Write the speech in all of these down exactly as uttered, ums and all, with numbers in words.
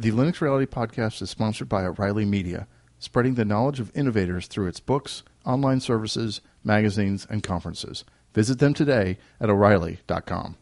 The Linux Reality Podcast is sponsored by O'Reilly Media, spreading the knowledge of innovators through its books, online services, magazines, and conferences. Visit them today at O'Reilly dot com.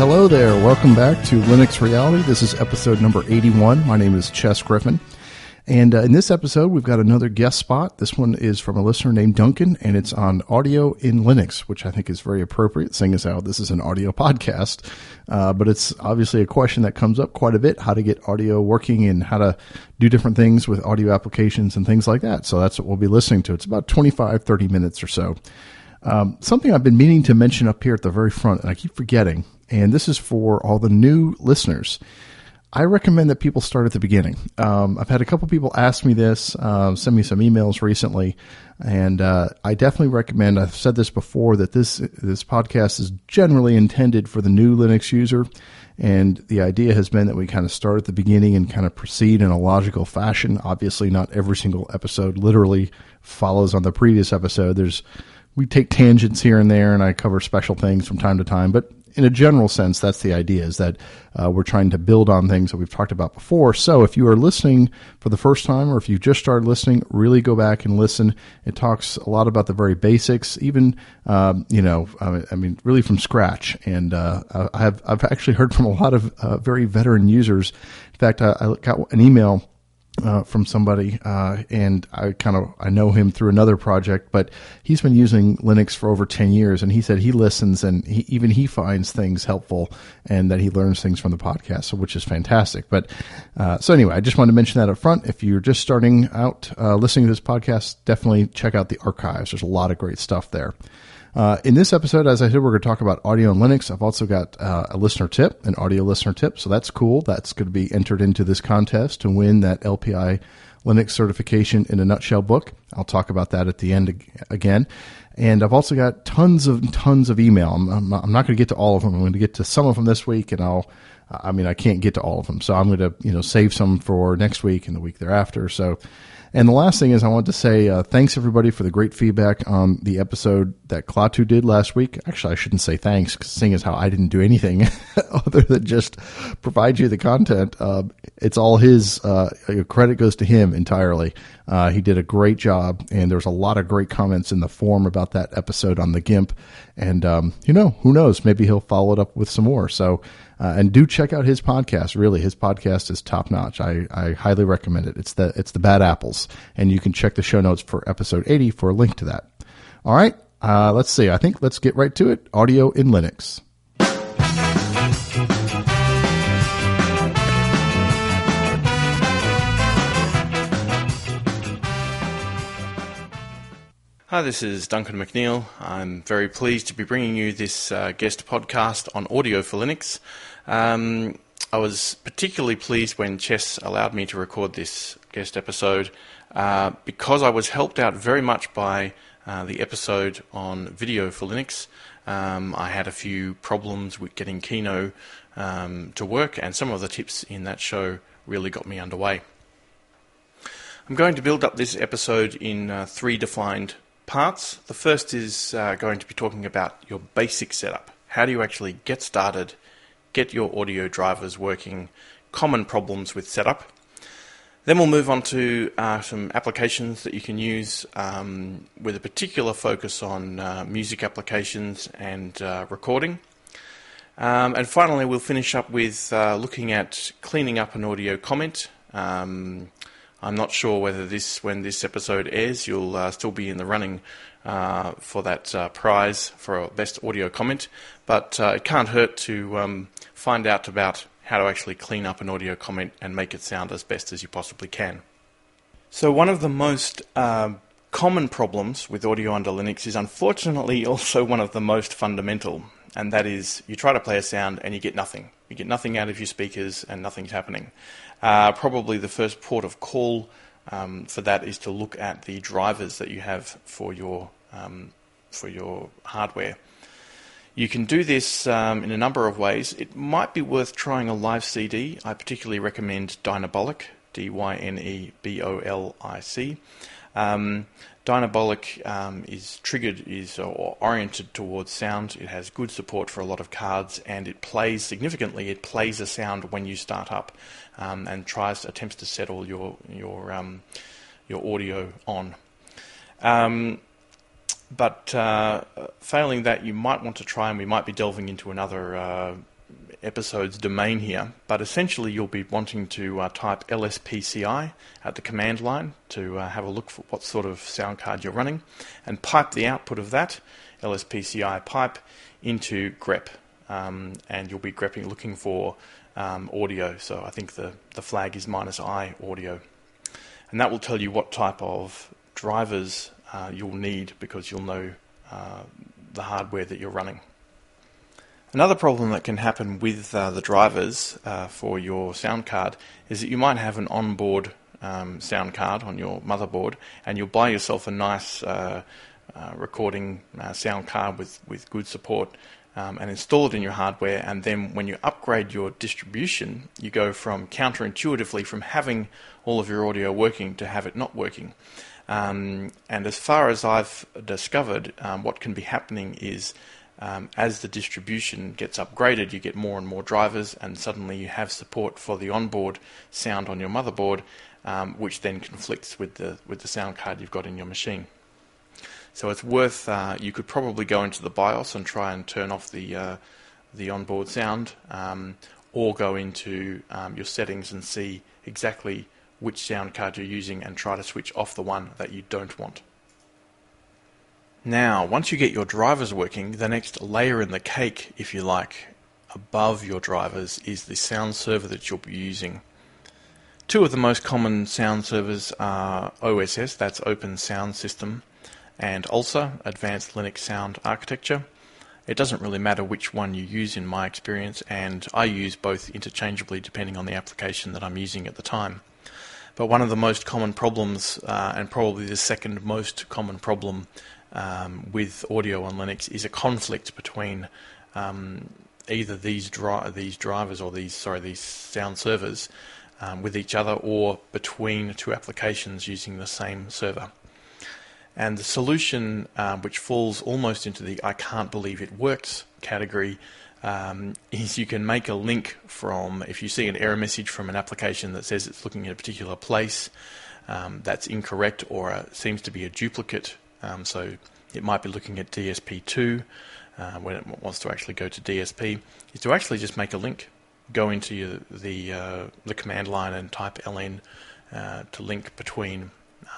Hello there. Welcome back to Linux Reality. This is episode number eighty-one. My name is Chess Griffin. And uh, in this episode, we've got another guest spot. This one is from a listener named Duncan, and it's on audio in Linux, which I think is very appropriate, seeing as how this is an audio podcast. Uh, but it's obviously a question that comes up quite a bit, how to get audio working and how to do different things with audio applications and things like that. So that's what we'll be listening to. It's about twenty-five, thirty minutes or so. Um, something I've been meaning to mention up here at the very front, and I keep forgetting, and this is for all the new listeners. I recommend that people start at the beginning. Um, I've had a couple people ask me this, uh, send me some emails recently, and uh, I definitely recommend, I've said this before, that this this podcast is generally intended for the new Linux user, and the idea has been that we kind of start at the beginning and kind of proceed in a logical fashion. Obviously, not every single episode literally follows on the previous episode. There's We take tangents here and there, and I cover special things from time to time. But in a general sense, that's the idea, is that uh, we're trying to build on things that we've talked about before. So if you are listening for the first time, or if you just started listening, really go back and listen. It talks a lot about the very basics, even, um, you know, I mean, really from scratch. And uh, I've, I've actually heard from a lot of uh, very veteran users. In fact, I, I got an email Uh, from somebody, uh, and I kind of, I know him through another project, but he's been using Linux for over ten years. And he said he listens, and he, even he finds things helpful, and that he learns things from the podcast, which is fantastic. But, uh, so anyway, I just wanted to mention that up front. If you're just starting out, uh, listening to this podcast, definitely check out the archives. There's a lot of great stuff there. Uh, in this episode, as I said, we're going to talk about audio and Linux. I've also got uh, a listener tip, an audio listener tip. So that's cool. That's going to be entered into this contest to win that L P I Linux certification in a nutshell book. I'll talk about that at the end again. And I've also got tons of tons of email. I'm, I'm not, I'm not going to get to all of them. I'm going to get to some of them this week, and I'll, I mean, I can't get to all of them. So I'm going to, you know, save some for next week and the week thereafter. So, and the last thing is I want to say uh, thanks, everybody, for the great feedback on the episode that Klaatu did last week. Actually, I shouldn't say thanks, because seeing as how I didn't do anything other than just provide you the content, uh, it's all his. Uh, credit goes to him entirely. Uh, he did a great job, and there was a lot of great comments in the forum about that episode on the GIMP. And, um, you know, who knows? Maybe he'll follow it up with some more. So, uh, and do check out his podcast. Really, his podcast is top-notch. I, I highly recommend it. It's the, it's the Bad Apples. And you can check the show notes for episode eighty for a link to that. All right. Uh, let's see. I think let's get right to it. Audio in Linux. Hi, this is Duncan McNeil. I'm very pleased to be bringing you this uh, guest podcast on audio for Linux. Um, I was particularly pleased when Chess allowed me to record this guest episode uh, because I was helped out very much by uh, the episode on video for Linux. Um, I had a few problems with getting Kino um, to work, and some of the tips in that show really got me underway. I'm going to build up this episode in uh, three defined parts. The first is uh, going to be talking about your basic setup. How do you actually get started, get your audio drivers working, common problems with setup. Then we'll move on to uh, some applications that you can use um, with a particular focus on uh, music applications and uh, recording. Um, and finally, we'll finish up with uh, looking at cleaning up an audio comment. Um, I'm not sure whether this, when this episode airs, you'll uh, still be in the running uh, for that uh, prize for best audio comment, but uh, it can't hurt to um, find out about how to actually clean up an audio comment and make it sound as best as you possibly can. So one of the most uh, common problems with audio under Linux is unfortunately also one of the most fundamental. and that is you try to play a sound and you get nothing. You get nothing out of your speakers and nothing's happening. Uh, probably the first port of call um, for that is to look at the drivers that you have for your, um, for your hardware. You can do this um, in a number of ways. It might be worth trying a live C D. I particularly recommend Dynebolic, D Y N E B O L I C. Um, Dynebolic um, is triggered, is or oriented towards sound. It has good support for a lot of cards, and it plays significantly. It plays a sound when you start up, um, and tries attempts to settle your your um, your audio on. Um, but uh, failing that, you might want to try, and we might be delving into another Uh, episode's domain here, but essentially you'll be wanting to uh, type L S P C I at the command line to uh, have a look for what sort of sound card you're running, and pipe the output of that L S P C I pipe into grep, um, and you'll be grepping, looking for um, audio. So I think the, the flag is minus I audio, and that will tell you what type of drivers uh, you'll need, because you'll know uh, the hardware that you're running. Another problem that can happen with uh, the drivers uh, for your sound card is that you might have an onboard um, sound card on your motherboard, and you'll buy yourself a nice uh, uh, recording uh, sound card with, with good support, um, and install it in your hardware, and then when you upgrade your distribution, you go from counterintuitively from having all of your audio working to have it not working. Um, and as far as I've discovered, um, what can be happening is Um, as the distribution gets upgraded, you get more and more drivers, and suddenly you have support for the onboard sound on your motherboard, um, which then conflicts with the with the sound card you've got in your machine. So it's worth, uh, you could probably go into the BIOS and try and turn off the uh, the onboard sound, um, or go into um, your settings and see exactly which sound card you're using and try to switch off the one that you don't want. Now, once you get your drivers working, the next layer in the cake, if you like, above your drivers is the sound server that you'll be using. Two of the most common sound servers are O S S, that's Open Sound System, and ALSA, Advanced Linux Sound Architecture. It doesn't really matter which one you use in my experience, and I use both interchangeably depending on the application that I'm using at the time. But one of the most common problems, uh, and probably the second most common problem Um, with audio on Linux, is a conflict between um, either these dri these drivers or these sorry these sound servers um, with each other, or between two applications using the same server. And the solution, um, which falls almost into the "I can't believe it works" category, um, is you can make a link from, if you see an error message from an application that says it's looking at a particular place um, that's incorrect, or a, seems to be a duplicate. Um, so it might be looking at D S P two uh, when it wants to actually go to D S P, is to actually just make a link, go into your, the uh, the command line and type L N uh, to link between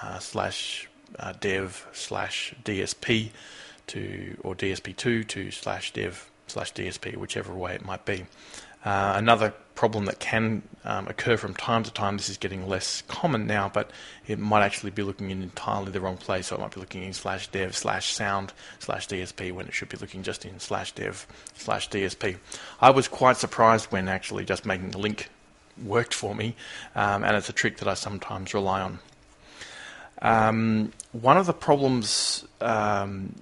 uh, slash uh, dev slash D S P to, or D S P two to slash dev slash D S P, whichever way it might be. Uh, another problem that can um, occur from time to time, this is getting less common now, but it might actually be looking in entirely the wrong place, so it might be looking in slash dev slash sound slash D S P when it should be looking just in slash dev slash D S P. I was quite surprised when actually just making the link worked for me, um, and it's a trick that I sometimes rely on. Um, one of the problems um,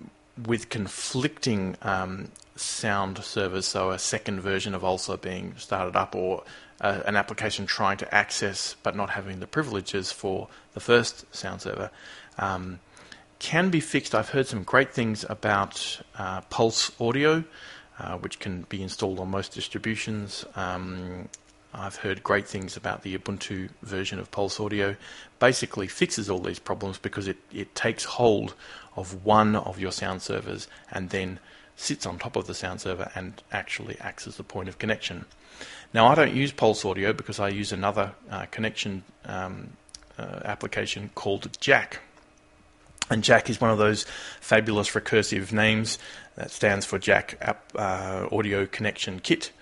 with conflicting um, sound servers, so a second version of ALSA being started up, or uh, an application trying to access but not having the privileges for the first sound server, um, can be fixed. I've heard some great things about uh, Pulse Audio, uh, which can be installed on most distributions. Um, I've heard great things about the Ubuntu version of Pulse Audio. Basically fixes all these problems because it, it takes hold of one of your sound servers and then sits on top of the sound server and actually acts as the point of connection. Now, I don't use Pulse Audio because I use another uh, connection um, uh, application called Jack. And Jack is one of those fabulous recursive names that stands for Jack App, uh, Audio Connection Kit.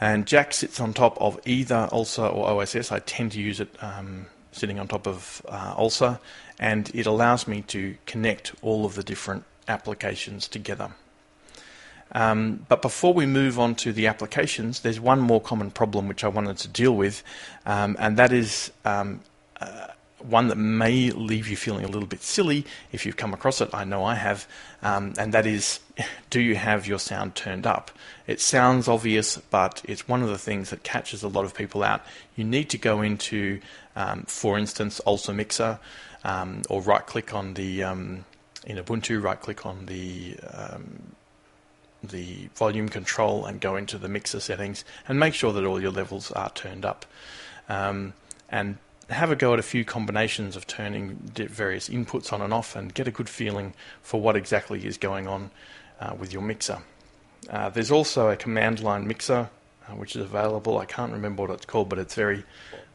And Jack sits on top of either ALSA or O S S. I tend to use it um, sitting on top of uh, ALSA, and it allows me to connect all of the different applications together. Um, but before we move on to the applications, there's one more common problem which I wanted to deal with, um, and that is um, uh, one that may leave you feeling a little bit silly if you've come across it. I know I have, um, and that is, do you have your sound turned up? It sounds obvious, but it's one of the things that catches a lot of people out. You need to go into, um, for instance, ALSA Mixxx, um, or right-click on the, um, in Ubuntu, right-click on the... Um, the volume control and go into the mixer settings and make sure that all your levels are turned up, um, and have a go at a few combinations of turning various inputs on and off and get a good feeling for what exactly is going on uh, with your mixer. Uh, there's also a command line mixer uh, which is available. I can't remember what it's called, but it's very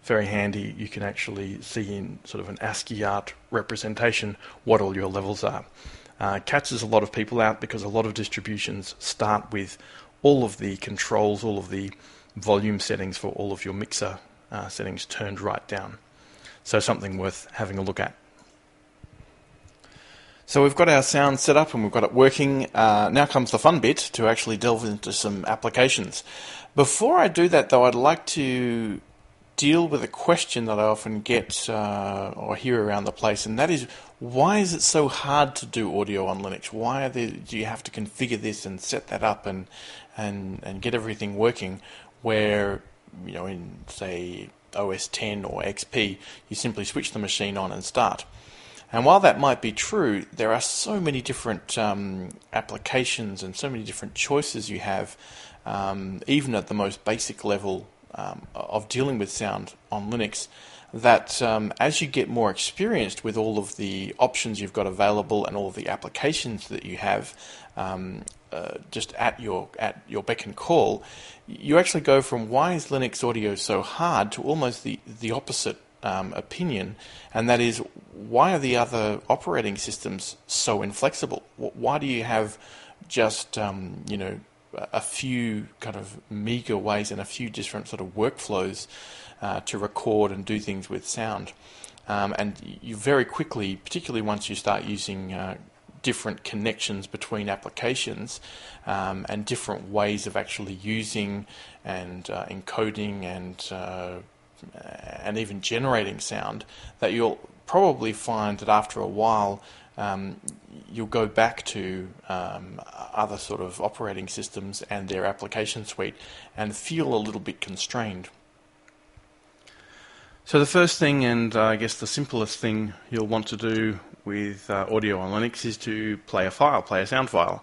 very handy. You can actually see in sort of an ASCII art representation what all your levels are. Uh, catches a lot of people out because a lot of distributions start with all of the controls, all of the volume settings for all of your mixer uh, settings turned right down. So something worth having a look at. So we've got our sound set up and we've got it working. Uh, now comes the fun bit, to actually delve into some applications. Before I do that though, I'd like to deal with a question that I often get uh, or hear around the place, and that is, why is it so hard to do audio on Linux? Why are there, do you have to configure this and set that up and and and get everything working, where, you know, in say O S ten or X P you simply switch the machine on and start? And while that might be true, there are so many different um, applications and so many different choices you have, um, even at the most basic level Um, of dealing with sound on Linux, that um, as you get more experienced with all of the options you've got available and all of the applications that you have um, uh, just at your at your beck and call, you actually go from why is Linux audio so hard to almost the, the opposite um, opinion, and that is, why are the other operating systems so inflexible? Why do you have just, um, you know, a few kind of meager ways and a few different sort of workflows uh, to record and do things with sound? Um, and you very quickly, particularly once you start using uh, different connections between applications um, and different ways of actually using and uh, encoding and uh, and even generating sound, that you'll probably find that after a while Um, you'll go back to um, other sort of operating systems and their application suite and feel a little bit constrained. So the first thing, and uh, I guess the simplest thing you'll want to do with uh, audio on Linux, is to play a file, play a sound file.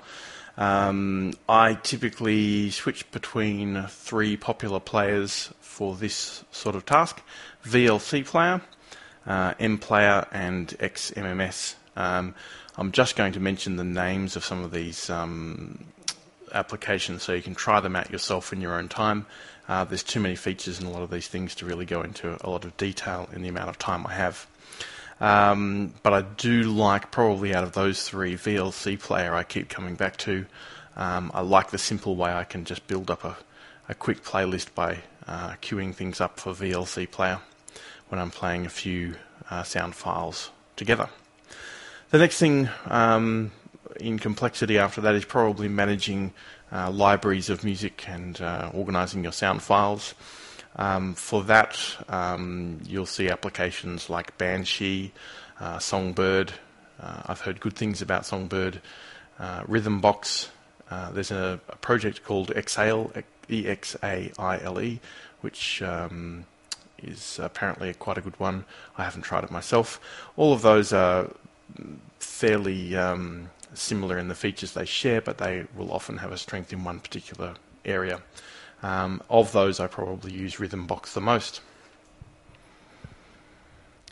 Um, I typically switch between three popular players for this sort of task: V L C player, uh, MPlayer and X M M S. Um, I'm just going to mention the names of some of these um, applications so you can try them out yourself in your own time. Uh, there's too many features in a lot of these things to really go into a lot of detail in the amount of time I have. Um, but I do like, probably out of those three, V L C player I keep coming back to. Um, I like the simple way I can just build up a, a quick playlist by uh, queuing things up for V L C player when I'm playing a few uh, sound files together. The next thing um, in complexity after that is probably managing uh, libraries of music and uh, organising your sound files. Um, for that, um, you'll see applications like Banshee, uh, Songbird. Uh, I've heard good things about Songbird. Uh, Rhythmbox. Uh, there's a, a project called Exaile, E X A I L E, which um, is apparently quite a good one. I haven't tried it myself. All of those are fairly um, similar in the features they share, but they will often have a strength in one particular area. Um, of those, I probably use Rhythmbox the most.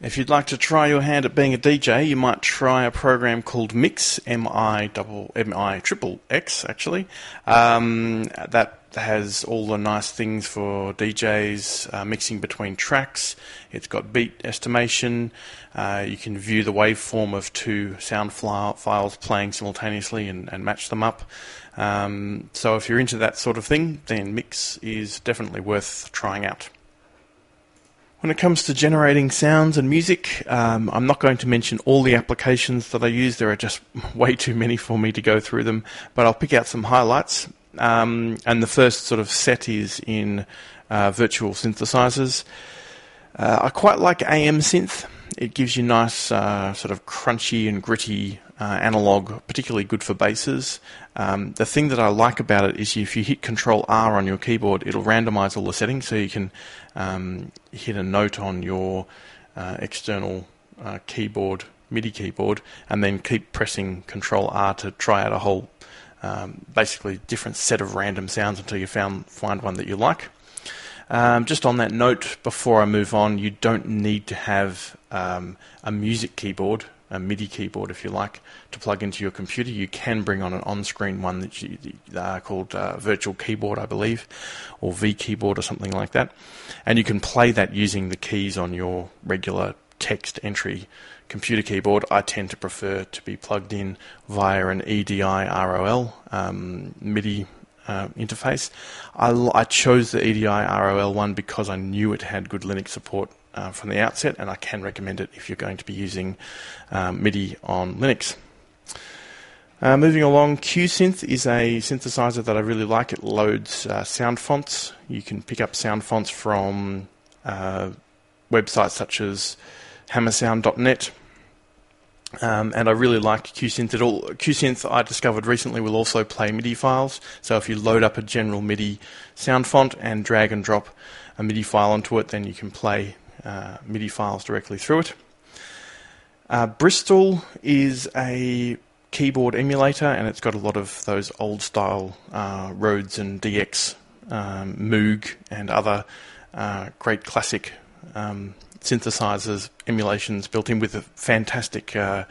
If you'd like to try your hand at being a D J, you might try a program called Mixxx, M I triple X actually. Um, that has all the nice things for D Js, uh, mixing between tracks. It's got beat estimation. Uh, you can view the waveform of two sound files playing simultaneously and, and match them up. Um, so if you're into that sort of thing, then Mixxx is definitely worth trying out. When it comes to generating sounds and music, um, I'm not going to mention all the applications that I use. There are just way too many for me to go through them, but I'll pick out some highlights. Um, and the first sort of set is in uh, virtual synthesizers. Uh, I quite like A M Synth. It gives you nice uh, sort of crunchy and gritty uh, analog, particularly good for basses. Um, the thing that I like about it is if you hit control R on your keyboard, it'll randomize all the settings, so you can um, hit a note on your uh, external uh, keyboard, MIDI keyboard, and then keep pressing control R to try out a whole um, basically different set of random sounds until you found, find one that you like. Um, just on that note, before I move on, you don't need to have um, a music keyboard, a MIDI keyboard if you like, to plug into your computer. You can bring on an on-screen one that you, uh, called uh, Virtual Keyboard, I believe, or V-Keyboard or something like that. And you can play that using the keys on your regular text entry computer keyboard. I tend to prefer to be plugged in via an E D I R O L um, MIDI Uh, interface. I, I chose the E D I R O L one because I knew it had good Linux support uh, from the outset, and I can recommend it if you're going to be using um, MIDI on Linux. Uh, moving along, QSynth is a synthesizer that I really like. It loads uh, sound fonts. You can pick up sound fonts from uh, websites such as hammersound dot net. Um, and I really like QSynth. It all, QSynth, I discovered recently, will also play MIDI files. So if you load up a general MIDI sound font and drag and drop a MIDI file onto it, then you can play uh, MIDI files directly through it. Uh, Bristol is a keyboard emulator, and it's got a lot of those old-style uh, Rhodes and D X, um, Moog, and other uh, great classic Um, synthesizers, emulations built in with fantastic uh,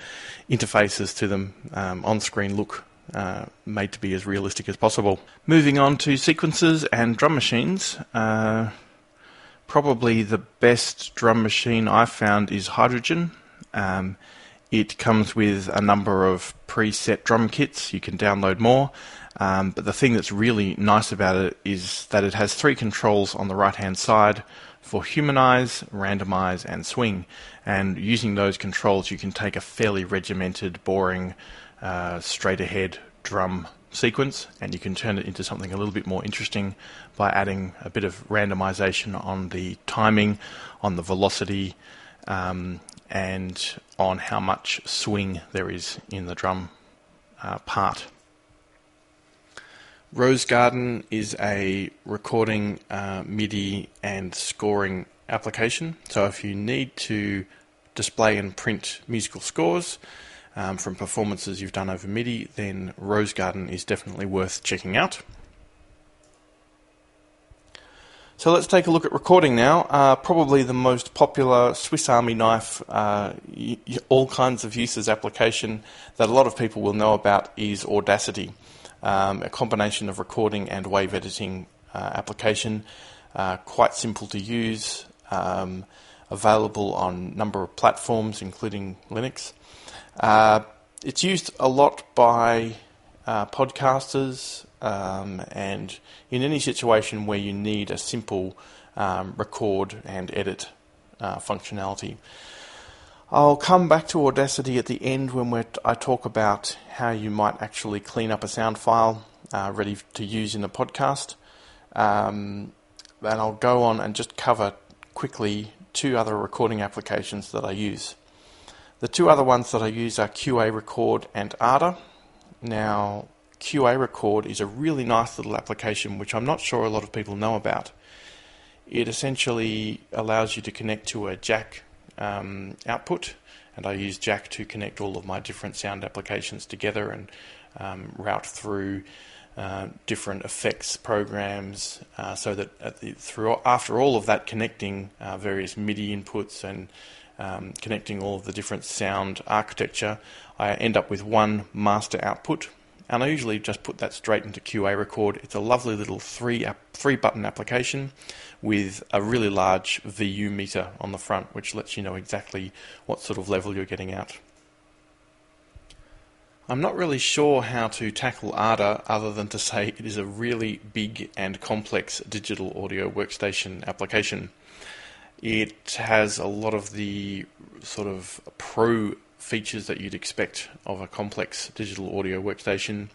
interfaces to them, um, on-screen look uh, made to be as realistic as possible. Moving on to sequencers and drum machines. Uh, probably the best drum machine I've found is Hydrogen. Um, it comes with a number of preset drum kits. You can download more. Um, but the thing that's really nice about it is that it has three controls on the right-hand side for humanize, randomize, and swing. And using those controls, you can take a fairly regimented, boring, uh, straight-ahead drum sequence, and you can turn it into something a little bit more interesting by adding a bit of randomization on the timing, on the velocity, um, and on how much swing there is in the drum uh, part. Rose Garden is a recording, uh, MIDI and scoring application. So if you need to display and print musical scores um, from performances you've done over MIDI, then Rose Garden is definitely worth checking out. So let's take a look at recording now. Uh, probably the most popular Swiss Army knife, uh, y all kinds of uses application that a lot of people will know about is Audacity. Um, a combination of recording and wave editing uh, application, uh, quite simple to use, um, available on a number of platforms including Linux. Uh, it's used a lot by uh, podcasters, um, and in any situation where you need a simple um, record and edit uh, functionality. I'll come back to Audacity at the end when we're t I talk about how you might actually clean up a sound file uh, ready to use in a podcast. Um, and I'll go on and just cover quickly two other recording applications that I use. The two other ones that I use are Q A Record and Ardour. Now, Q A Record is a really nice little application which I'm not sure a lot of people know about. It essentially allows you to connect to a Jack Um, output, and I use Jack to connect all of my different sound applications together and um, route through uh, different effects programs, uh, so that at the, through, after all of that connecting uh, various MIDI inputs and um, connecting all of the different sound architecture, I end up with one master output, and I usually just put that straight into Q A Record. It's a lovely little three, app, three button application with a really large V U meter on the front, which lets you know exactly what sort of level you're getting out. I'm not really sure how to tackle Ardour other than to say it is a really big and complex digital audio workstation application. It has a lot of the sort of pro features that you'd expect of a complex digital audio workstation,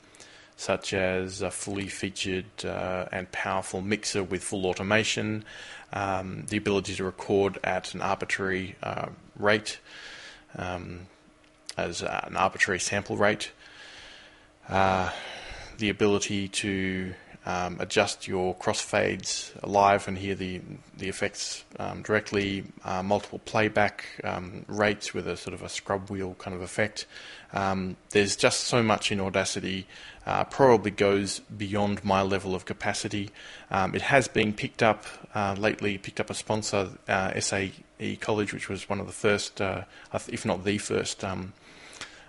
such as a fully featured uh, and powerful mixer with full automation, um, the ability to record at an arbitrary uh, rate, um, as uh, an arbitrary sample rate, uh, the ability to um, adjust your crossfades live and hear the, the effects um, directly, uh, multiple playback um, rates with a sort of a scrub wheel kind of effect. Um, there's just so much in Audacity. Uh, probably goes beyond my level of capacity. Um, it has been picked up uh, lately, picked up a sponsor, uh, S A E College, which was one of the first, uh, if not the first, um,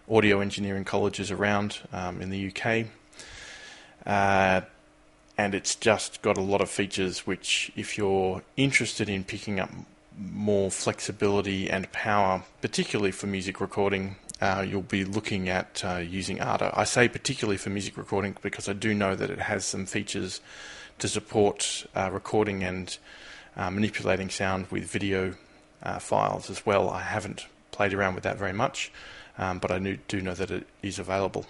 audio engineering colleges around um, in the U K. Uh, and it's just got a lot of features which, if you're interested in picking up more flexibility and power, particularly for music recording, Uh, you'll be looking at uh, using Ardour. I say particularly for music recording because I do know that it has some features to support uh, recording and uh, manipulating sound with video uh, files as well. I haven't played around with that very much, um, but I do know that it is available.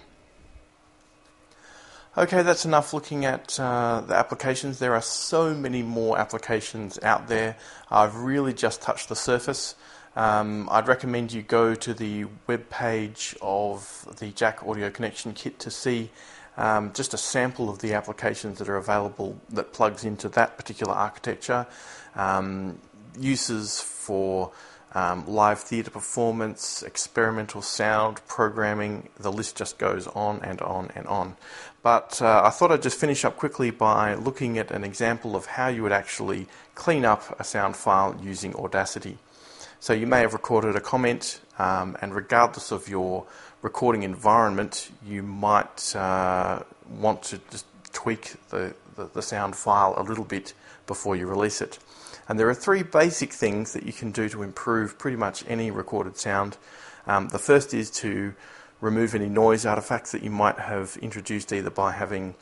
Okay, that's enough looking at uh, the applications. There are so many more applications out there. I've really just touched the surface. Um, I'd recommend you go to the web page of the Jack Audio Connection Kit to see um, just a sample of the applications that are available that plugs into that particular architecture. Um, uses for um, live theatre performance, experimental sound, programming, the list just goes on and on and on. But uh, I thought I'd just finish up quickly by looking at an example of how you would actually clean up a sound file using Audacity. So you may have recorded a comment, um, and regardless of your recording environment, you might uh, want to just tweak the, the, the sound file a little bit before you release it. And there are three basic things that you can do to improve pretty much any recorded sound. Um, the first is to remove any noise artifacts that you might have introduced either by having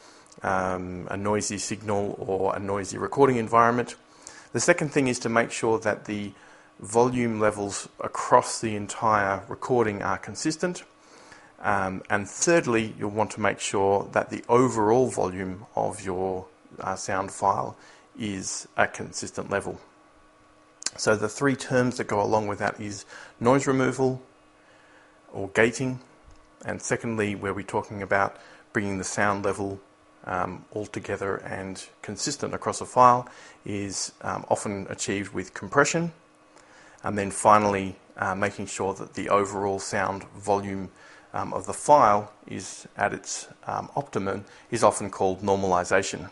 um, a noisy signal or a noisy recording environment. The second thing is to make sure that the volume levels across the entire recording are consistent. Um, and thirdly, you'll want to make sure that the overall volume of your uh, sound file is a consistent level. So the three terms that go along with that is noise removal or gating. And secondly, where we're talking about bringing the sound level Um, altogether and consistent across a file is um, often achieved with compression. And then finally, uh, making sure that the overall sound volume um, of the file is at its um, optimum is often called normalization.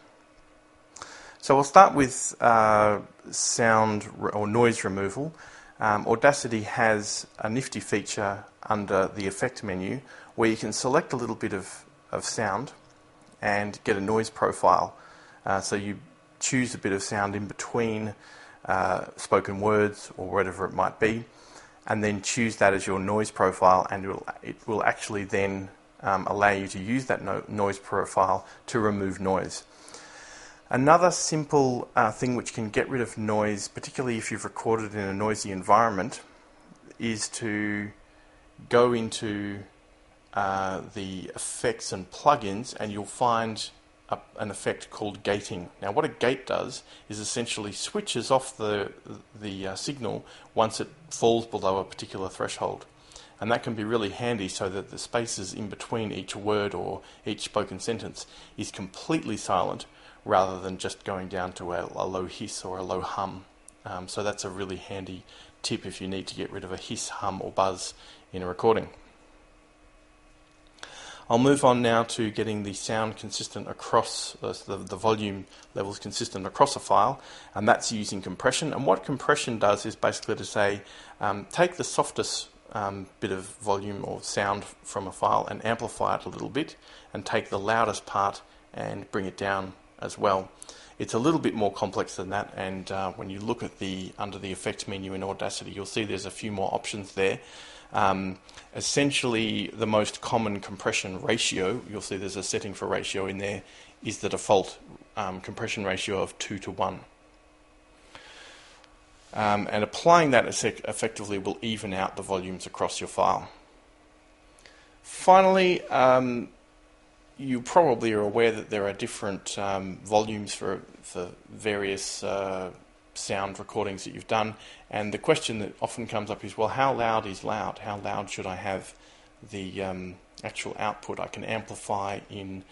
So we'll start with uh, sound or noise removal. Um, Audacity has a nifty feature under the effect menu where you can select a little bit of, of sound and get a noise profile. Uh, so you choose a bit of sound in between Uh, spoken words or whatever it might be, and then choose that as your noise profile, and it will, it will actually then um, allow you to use that no noise profile to remove noise. Another simple uh, thing which can get rid of noise, particularly if you've recorded in a noisy environment, is to go into uh, the effects and plugins, and you'll find an effect called gating. Now what a gate does is essentially switches off the, the uh, signal once it falls below a particular threshold. And that can be really handy so that the spaces in between each word or each spoken sentence is completely silent rather than just going down to a, a low hiss or a low hum. Um, so that's a really handy tip if you need to get rid of a hiss, hum or buzz in a recording. I'll move on now to getting the sound consistent across, uh, the, the volume levels consistent across a file, and that's using compression. And what compression does is basically to say, um, take the softest um, bit of volume or sound from a file and amplify it a little bit, and take the loudest part and bring it down as well. It's a little bit more complex than that, and uh, when you look at the under the effects menu in Audacity, you'll see there's a few more options there. Um, essentially the most common compression ratio, you'll see there's a setting for ratio in there, is the default um, compression ratio of two to one. um, and applying that effectively will even out the volumes across your file. Finally, um, you probably are aware that there are different um, volumes for, for various uh, sound recordings that you've done, and the question that often comes up is, well, how loud is loud? How loud should I have the um, actual output? I can amplify in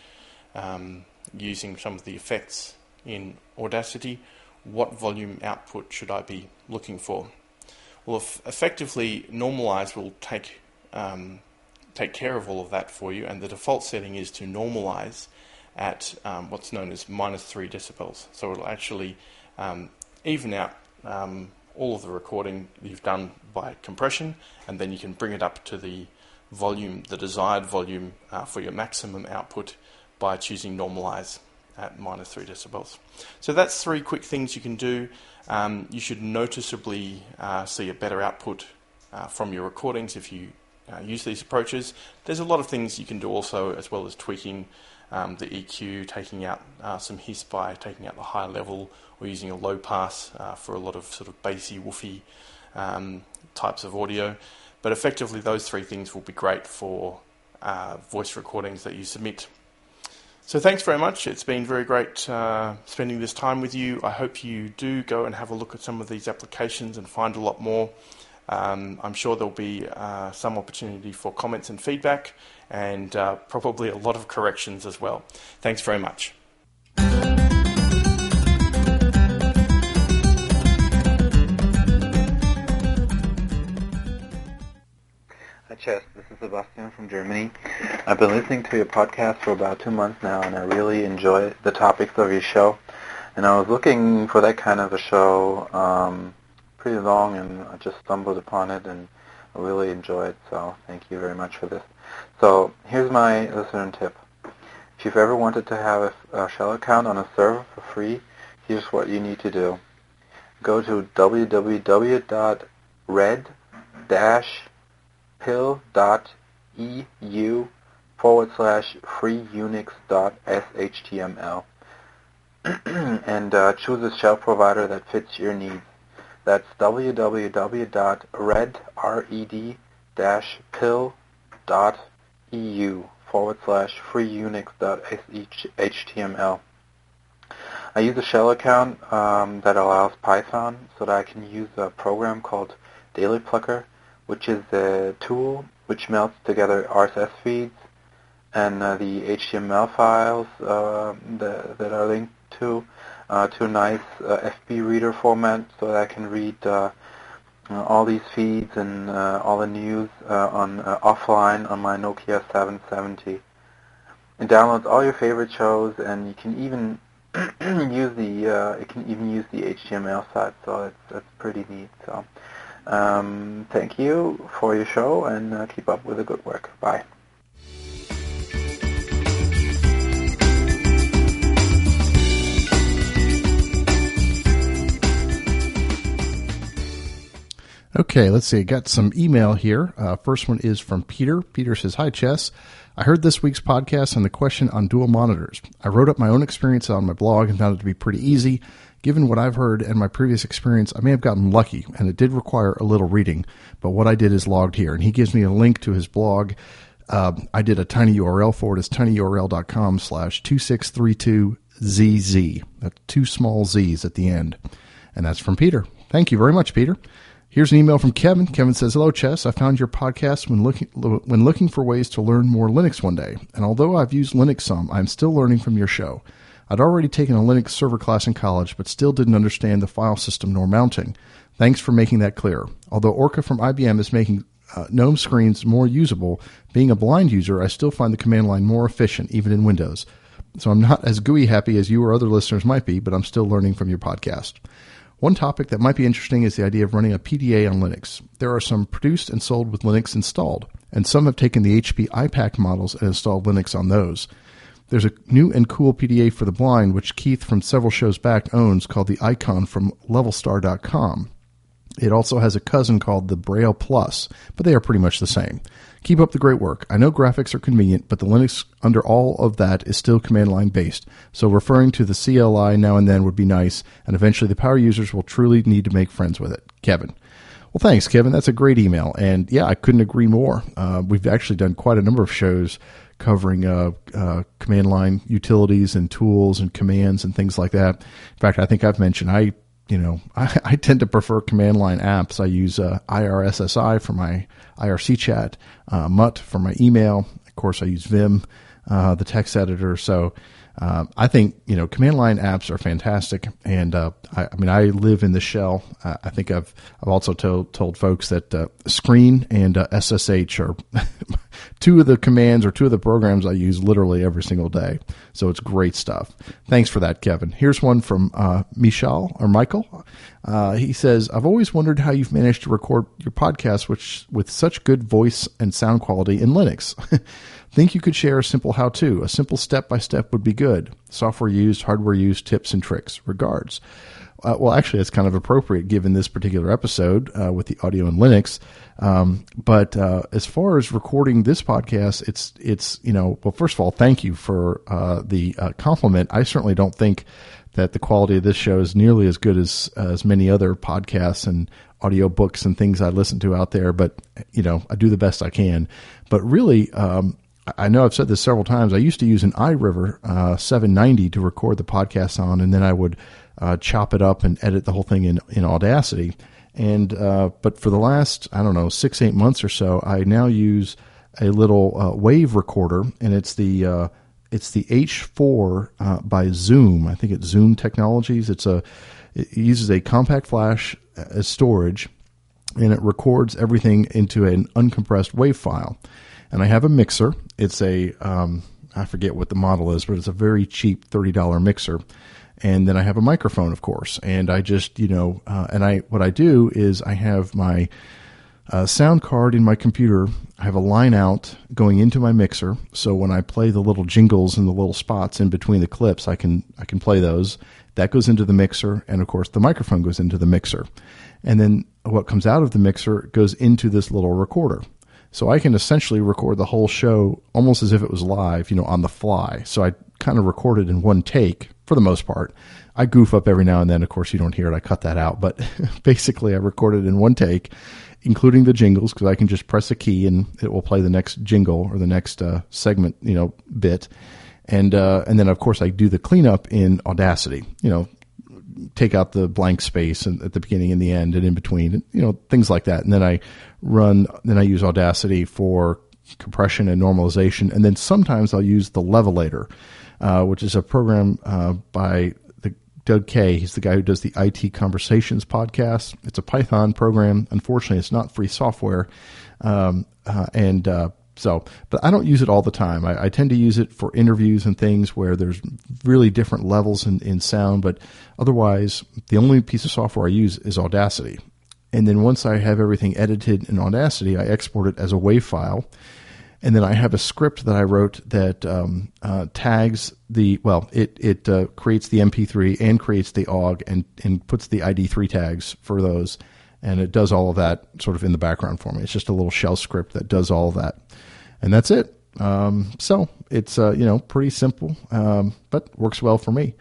um, using some of the effects in Audacity. What volume output should I be looking for? Well, if effectively, Normalize will take um, take care of all of that for you, and the default setting is to normalize at um, what's known as minus three decibels. So it'll actually um, even out um, all of the recording you've done by compression, and then you can bring it up to the volume, the desired volume uh, for your maximum output by choosing normalize at minus three decibels. So that's three quick things you can do. Um, you should noticeably uh, see a better output uh, from your recordings if you Uh, use these approaches. There's a lot of things you can do also, as well as tweaking um, the E Q, taking out uh, some hiss by taking out the high level, or using a low pass uh, for a lot of sort of bassy, woofy um, types of audio. But effectively, those three things will be great for uh, voice recordings that you submit. So thanks very much. It's been very great uh, spending this time with you. I hope you do go and have a look at some of these applications and find a lot more. Um, I'm sure there'll be uh, some opportunity for comments and feedback, and uh, probably a lot of corrections as well. Thanks very much. Hi Chess, this is Sebastian from Germany. I've been listening to your podcast for about two months now, and I really enjoy the topics of your show. And I was looking for that kind of a show um, pretty long, and I just stumbled upon it and I really enjoyed it, so thank you very much for this. So here's my listener tip. If you've ever wanted to have a, a shell account on a server for free, here's what you need to do. Go to w w w dot red dash pill dot e u forward slash free unix.shtml and uh, choose a shell provider that fits your needs. That's w w w dot red dash pill dot e u forward slash free unix.html. I use a shell account um, that allows Python, so that I can use a program called Daily Plucker, which is a tool which melts together R S S feeds and uh, the H T M L files uh, that, that are linked to. Uh, to a nice uh, F B reader format, so that I can read uh, all these feeds and uh, all the news uh, on uh, offline on my Nokia seven seventy. It downloads all your favorite shows, and you can even use the uh, it can even use the H T M L side. So it's that's pretty neat. So um, thank you for your show, and uh, keep up with the good work. Bye. Okay, let's see. I got some email here. Uh, first one is from Peter. Peter says, "Hi, Chess. I heard this week's podcast on the question on dual monitors. I wrote up my own experience on my blog and found it to be pretty easy. Given what I've heard and my previous experience, I may have gotten lucky, and it did require a little reading, but what I did is logged here." And he gives me a link to his blog. Uh, I did a tiny U R L for it. It's tinyurl.com slash 2632ZZ. That's two small Z's at the end. And that's from Peter. Thank you very much, Peter. Here's an email from Kevin. Kevin says, "Hello, Chess. I found your podcast when looking when looking for ways to learn more Linux one day. And although I've used Linux some, I'm still learning from your show. I'd already taken a Linux server class in college, but still didn't understand the file system nor mounting. Thanks for making that clear. Although Orca from I B M is making uh, GNOME screens more usable, being a blind user, I still find the command line more efficient, even in Windows. So I'm not as G U I happy as you or other listeners might be, but I'm still learning from your podcast. One topic that might be interesting is the idea of running a P D A on Linux. There are some produced and sold with Linux installed, and some have taken the H P I PAC models and installed Linux on those. There's a new and cool P D A for the blind, which Keith from several shows back owns, called the Icon from Levelstar dot com. It also has a cousin called the Braille Plus, but they are pretty much the same. Keep up the great work. I know graphics are convenient, but the Linux under all of that is still command line based, so referring to the C L I now and then would be nice, and eventually the power users will truly need to make friends with it. Kevin. Well, thanks, Kevin. That's a great email, and yeah, I couldn't agree more. Uh, we've actually done quite a number of shows covering uh, uh, command line utilities and tools and commands and things like that. In fact, I think I've mentioned I, you know, I, I tend to prefer command line apps. I use uh, I R S S I for my I R C chat, uh, Mutt for my email. Of course, I use Vim, uh, the text editor. So uh, I think, you know, command line apps are fantastic. And uh, I, I mean, I live in the shell. Uh, I think I've I've also told told folks that uh, Screen and uh, S S H are two of the commands or two of the programs I use literally every single day. So it's great stuff. Thanks for that, Kevin. Here's one from uh, Michal or Michael. Uh, he says, I've always wondered how you've managed to record your podcast which, with such good voice and sound quality in Linux. Think you could share a simple how-to. A simple step-by-step would be good. Software used, hardware used, tips and tricks. Regards. Uh, well, actually, that's kind of appropriate given this particular episode uh, with the audio in Linux. Um, but uh, as far as recording this podcast, it's, it's you know, well, first of all, thank you for uh, the uh, compliment. I certainly don't think that the quality of this show is nearly as good as uh, as many other podcasts and audio books and things I listen to out there. But, you know, I do the best I can. But really, um, I know I've said this several times. I used to use an iRiver uh, seven ninety to record the podcast on, and then I would Uh, chop it up and edit the whole thing in, in Audacity. And, uh, but for the last, I don't know, six, eight months or so, I now use a little uh, wave recorder, and it's the, uh, it's the H four uh, by Zoom. I think it's Zoom Technologies. It's a, it uses a compact flash as storage, and it records everything into an uncompressed wave file. And I have a mixer. It's a, um, I forget what the model is, but it's a very cheap thirty dollar mixer. And then I have a microphone, of course, and I just, you know, uh, and I, what I do is I have my uh, sound card in my computer. I have a line out going into my mixer. So when I play the little jingles and the little spots in between the clips, I can, I can play those. That goes into the mixer. And of course the microphone goes into the mixer. And then what comes out of the mixer goes into this little recorder. So I can essentially record the whole show almost as if it was live, you know, on the fly. So I kind of recorded in one take for the most part. I goof up every now and then. Of course, you don't hear it. I cut that out. But basically, I recorded in one take, including the jingles, because I can just press a key and it will play the next jingle or the next uh, segment, you know, bit. And uh, and then, of course, I do the cleanup in Audacity, you know, take out the blank space and at the beginning and the end and in between, and, you know, things like that. And then I run, then I use Audacity for compression and normalization. And then sometimes I'll use the levelator, uh, which is a program, uh, by the Doug Kay. He's the guy who does the I T Conversations podcast. It's a Python program. Unfortunately, it's not free software. Um, uh, and, uh, So, but I don't use it all the time. I, I tend to use it for interviews and things where there's really different levels in, in sound. But otherwise, the only piece of software I use is Audacity. And then once I have everything edited in Audacity, I export it as a WAV file. And then I have a script that I wrote that um, uh, tags the, well, it it uh, creates the M P three and creates the A U G and, and puts the I D three tags for those. And it does all of that sort of in the background for me. It's just a little shell script that does all of that. And that's it. Um, so it's, uh, you know, pretty simple, um, but works well for me.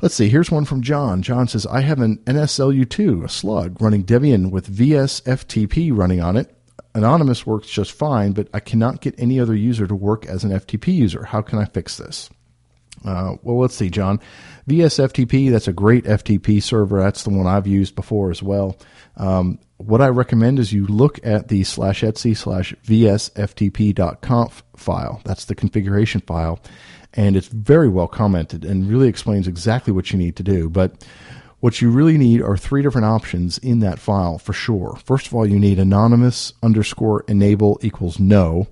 Let's see. Here's one from John. John says, I have an N S L U two, a slug, running Debian with V S F T P running on it. Anonymous works just fine, but I cannot get any other user to work as an F T P user. How can I fix this? Uh, well, let's see, John. V S F T P, that's a great F T P server. That's the one I've used before as well. Um, what I recommend is you look at the slash etsy slash vsftp.conf file. That's the configuration file. And it's very well commented and really explains exactly what you need to do. But what you really need are three different options in that file for sure. First of all, you need anonymous underscore enable equals no.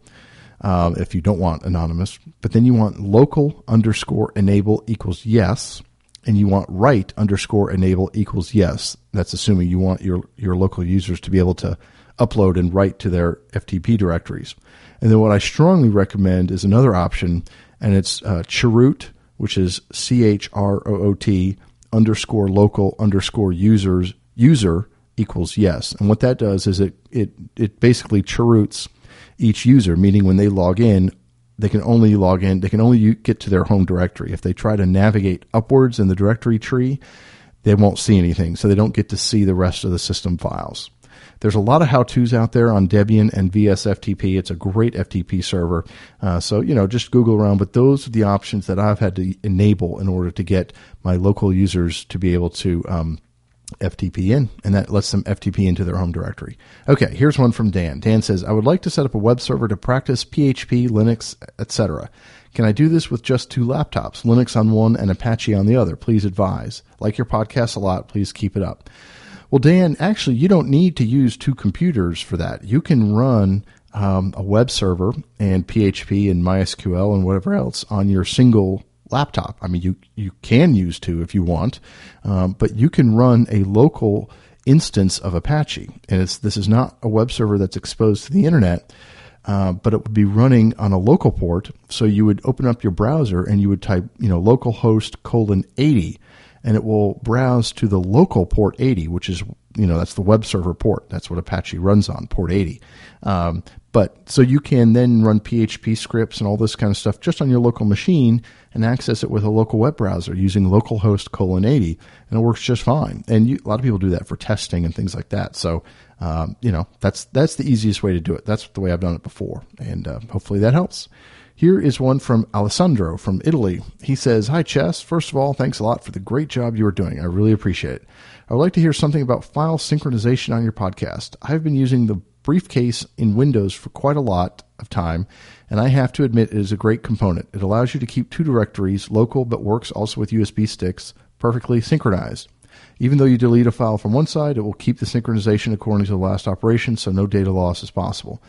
Um, if you don't want anonymous, but then you want local underscore enable equals yes, and you want write underscore enable equals yes. That's assuming you want your, your local users to be able to upload and write to their F T P directories. And then what I strongly recommend is another option, and it's uh, chroot, which is C H R O O T underscore local underscore users user equals yes. And what that does is it it it basically cheroots each user, meaning when they log in, they can only log in, they can only get to their home directory. If they try to navigate upwards in the directory tree, they won't see anything, so they don't get to see the rest of the system files. There's a lot of how-tos out there on Debian and V S F T P. It's a great F T P server. Uh, so, you know, just Google around. But those are the options that I've had to enable in order to get my local users to be able to um, F T P in. And that lets them F T P into their home directory. Okay, here's one from Dan. Dan says, I would like to set up a web server to practice P H P, Linux, et cetera. Can I do this with just two laptops, Linux on one and Apache on the other? Please advise. Like your podcast a lot. Please keep it up. Well, Dan, actually, you don't need to use two computers for that. You can run um, a web server and P H P and MySQL and whatever else on your single laptop. I mean, you, you can use two if you want, um, but you can run a local instance of Apache. And it's, this is not a web server that's exposed to the internet, uh, but it would be running on a local port. So you would open up your browser and you would type, you know, localhost colon eighty. And it will browse to the local port eighty, which is, you know, that's the web server port. That's what Apache runs on, port eighty. Um, but so you can then run P H P scripts and all this kind of stuff just on your local machine and access it with a local web browser using localhost colon eighty. And it works just fine. And you, a lot of people do that for testing and things like that. So, um, you know, that's, that's the easiest way to do it. That's the way I've done it before. And uh, hopefully that helps. Here is one from Alessandro from Italy. He says, hi, Chess. First of all, thanks a lot for the great job you are doing. I really appreciate it. I would like to hear something about file synchronization on your podcast. I've been using the briefcase in Windows for quite a lot of time, and I have to admit it is a great component. It allows you to keep two directories, local, but works also with U S B sticks, perfectly synchronized. Even though you delete a file from one side, it will keep the synchronization according to the last operation, so no data loss is possible.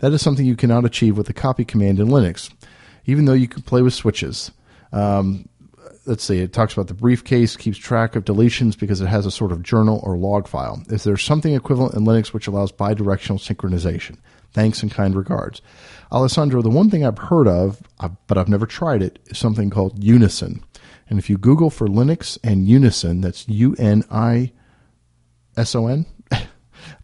That is something you cannot achieve with the copy command in Linux, even though you can play with switches. Um, let's see, it talks about the briefcase, keeps track of deletions because it has a sort of journal or log file. Is there something equivalent in Linux which allows bidirectional synchronization? Thanks and kind regards. Alessandro, the one thing I've heard of, but I've never tried it, is something called Unison. And if you Google for Linux and Unison, that's U N I S O N, I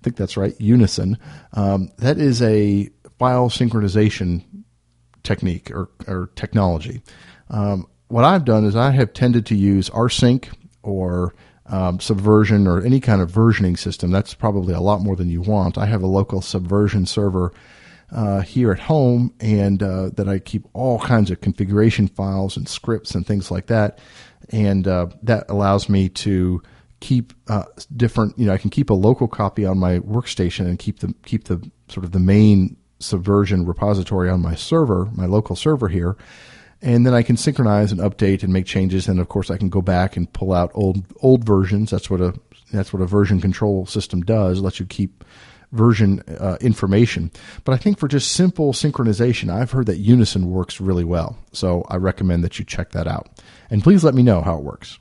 think that's right, Unison. Um, that is a file synchronization technique or, or technology. Um, what I've done is I have tended to use rsync or um, Subversion or any kind of versioning system. That's probably a lot more than you want. I have a local Subversion server uh, here at home, and uh, that I keep all kinds of configuration files and scripts and things like that. And uh, that allows me to keep uh, different, you know, I can keep a local copy on my workstation and keep the keep the sort of the main Subversion repository on my server, my local server here. And then I can synchronize and update and make changes. And of course I can go back and pull out old old versions. That's what a that's what a version control system does, lets you keep version uh, information. But I think for just simple synchronization, I've heard that Unison works really well. So I recommend that you check that out. And please let me know how it works.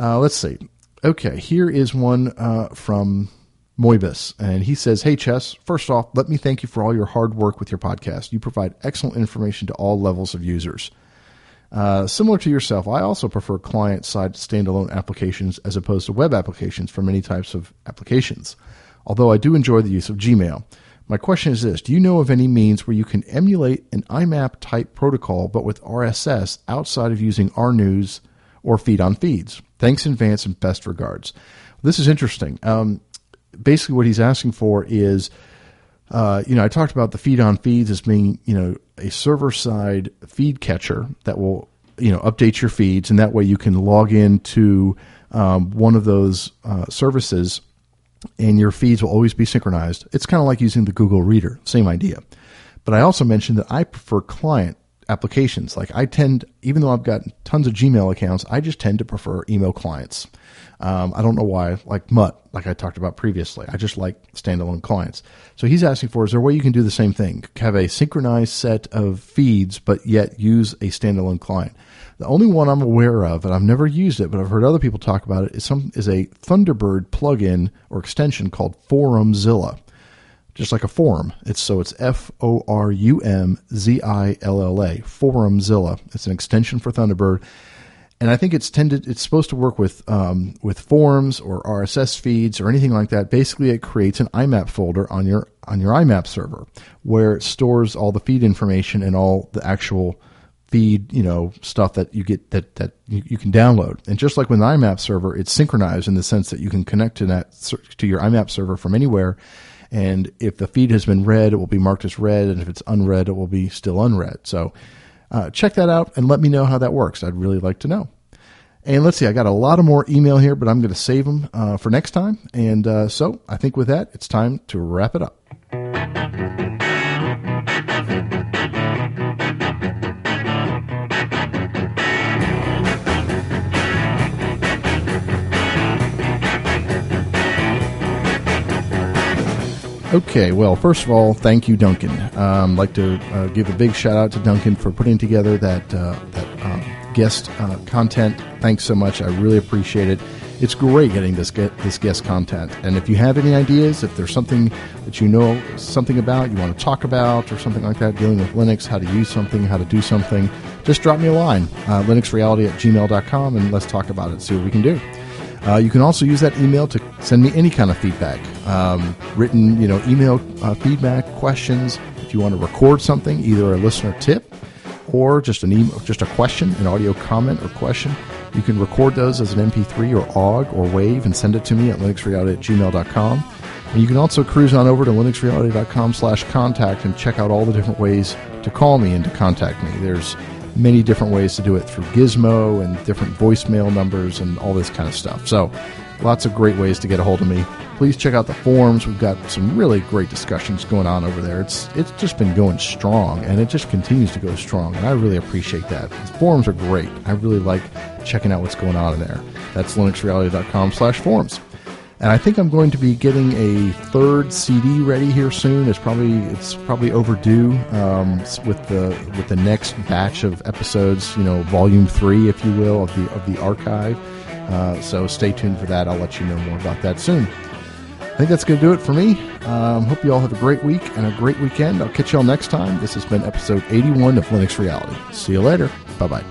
Uh, let's see. Okay, here is one uh, from Moibus, and he says, hey, Chess, first off, let me thank you for all your hard work with your podcast. You provide excellent information to all levels of users. Uh, similar to yourself, I also prefer client-side standalone applications as opposed to web applications for many types of applications, although I do enjoy the use of Gmail. My question is this, do you know of any means where you can emulate an I M A P-type protocol but with R S S outside of using R news or feed on feeds? Thanks in advance and best regards. This is interesting. Um, basically what he's asking for is, uh, you know, I talked about the feed on feeds as being, you know, a server side feed catcher that will, you know, update your feeds. And that way you can log into um, one of those uh, services and your feeds will always be synchronized. It's kind of like using the Google Reader, same idea. But I also mentioned that I prefer client applications. Like I tend, even though I've got tons of Gmail accounts, I just tend to prefer email clients. Um, I don't know why, like Mutt, like I talked about previously, I just like standalone clients. So he's asking for, is there a way you can do the same thing? Have a synchronized set of feeds, but yet use a standalone client. The only one I'm aware of, and I've never used it, but I've heard other people talk about it, is some, is a Thunderbird plugin or extension called Forumzilla. Just like a forum. It's so it's F O R U M Z I L L A, Forumzilla. It's an extension for Thunderbird. And I think it's tended, it's supposed to work with um, with forms or R S S feeds or anything like that. Basically, it creates an I M A P folder on your on your I M A P server where it stores all the feed information and all the actual feed, you know, stuff that you get that that you, you can download. And just like with an I M A P server, it's synchronized in the sense that you can connect to that to your I M A P server from anywhere. And if the feed has been read, it will be marked as read, and if it's unread, it will be still unread. So. Uh, check that out and let me know how that works. I'd really like to know. And let's see, I got a lot of more email here, but I'm going to save them uh, for next time. And uh, so I think with that, it's time to wrap it up. Okay, well, first of all, thank you, Duncan. Um, I'd like to uh, give a big shout-out to Duncan for putting together that uh, that uh, guest uh, content. Thanks so much. I really appreciate it. It's great getting this get, this guest content. And if you have any ideas, if there's something that you know something about, you want to talk about or something like that, dealing with Linux, how to use something, how to do something, just drop me a line, uh, linuxreality at gmail dot com, and let's talk about it, see what we can do. Uh, you can also use that email to send me any kind of feedback, um, written, you know, email uh, feedback, questions. If you want to record something, either a listener tip or just an email, just a question, an audio comment or question, you can record those as an M P three or O G or WAV and send it to me at linuxreality at gmail dot com. And you can also cruise on over to linuxreality dot com slash contact and check out all the different ways to call me and to contact me. There's many different ways to do it through Gizmo and different voicemail numbers and all this kind of stuff. So lots of great ways to get a hold of me. Please check out the forums. We've got some really great discussions going on over there. It's it's just been going strong, and it just continues to go strong, and I really appreciate that. The forums are great. I really like checking out what's going on in there. That's linuxreality dot com slash forums. And I think I'm going to be getting a third C D ready here soon. It's probably it's probably overdue um, with the with the next batch of episodes, you know, volume three, if you will, of the of the archive. Uh, so stay tuned for that. I'll let you know more about that soon. I think that's going to do it for me. Um, hope you all have a great week and a great weekend. I'll catch you all next time. This has been episode eighty-one of Linux Reality. See you later. Bye bye.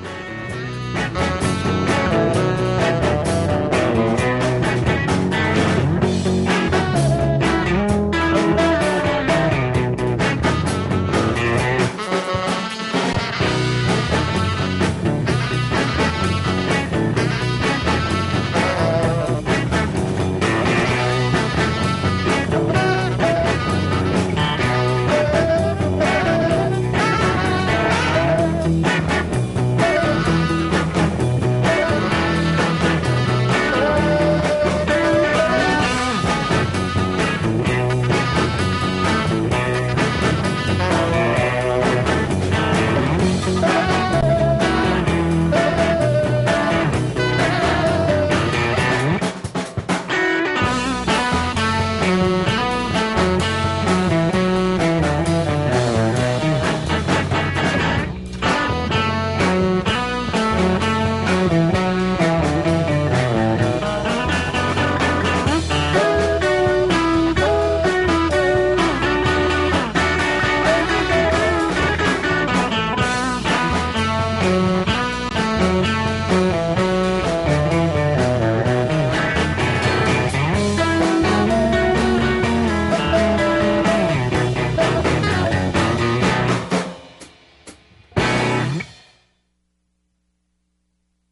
We'll be right back.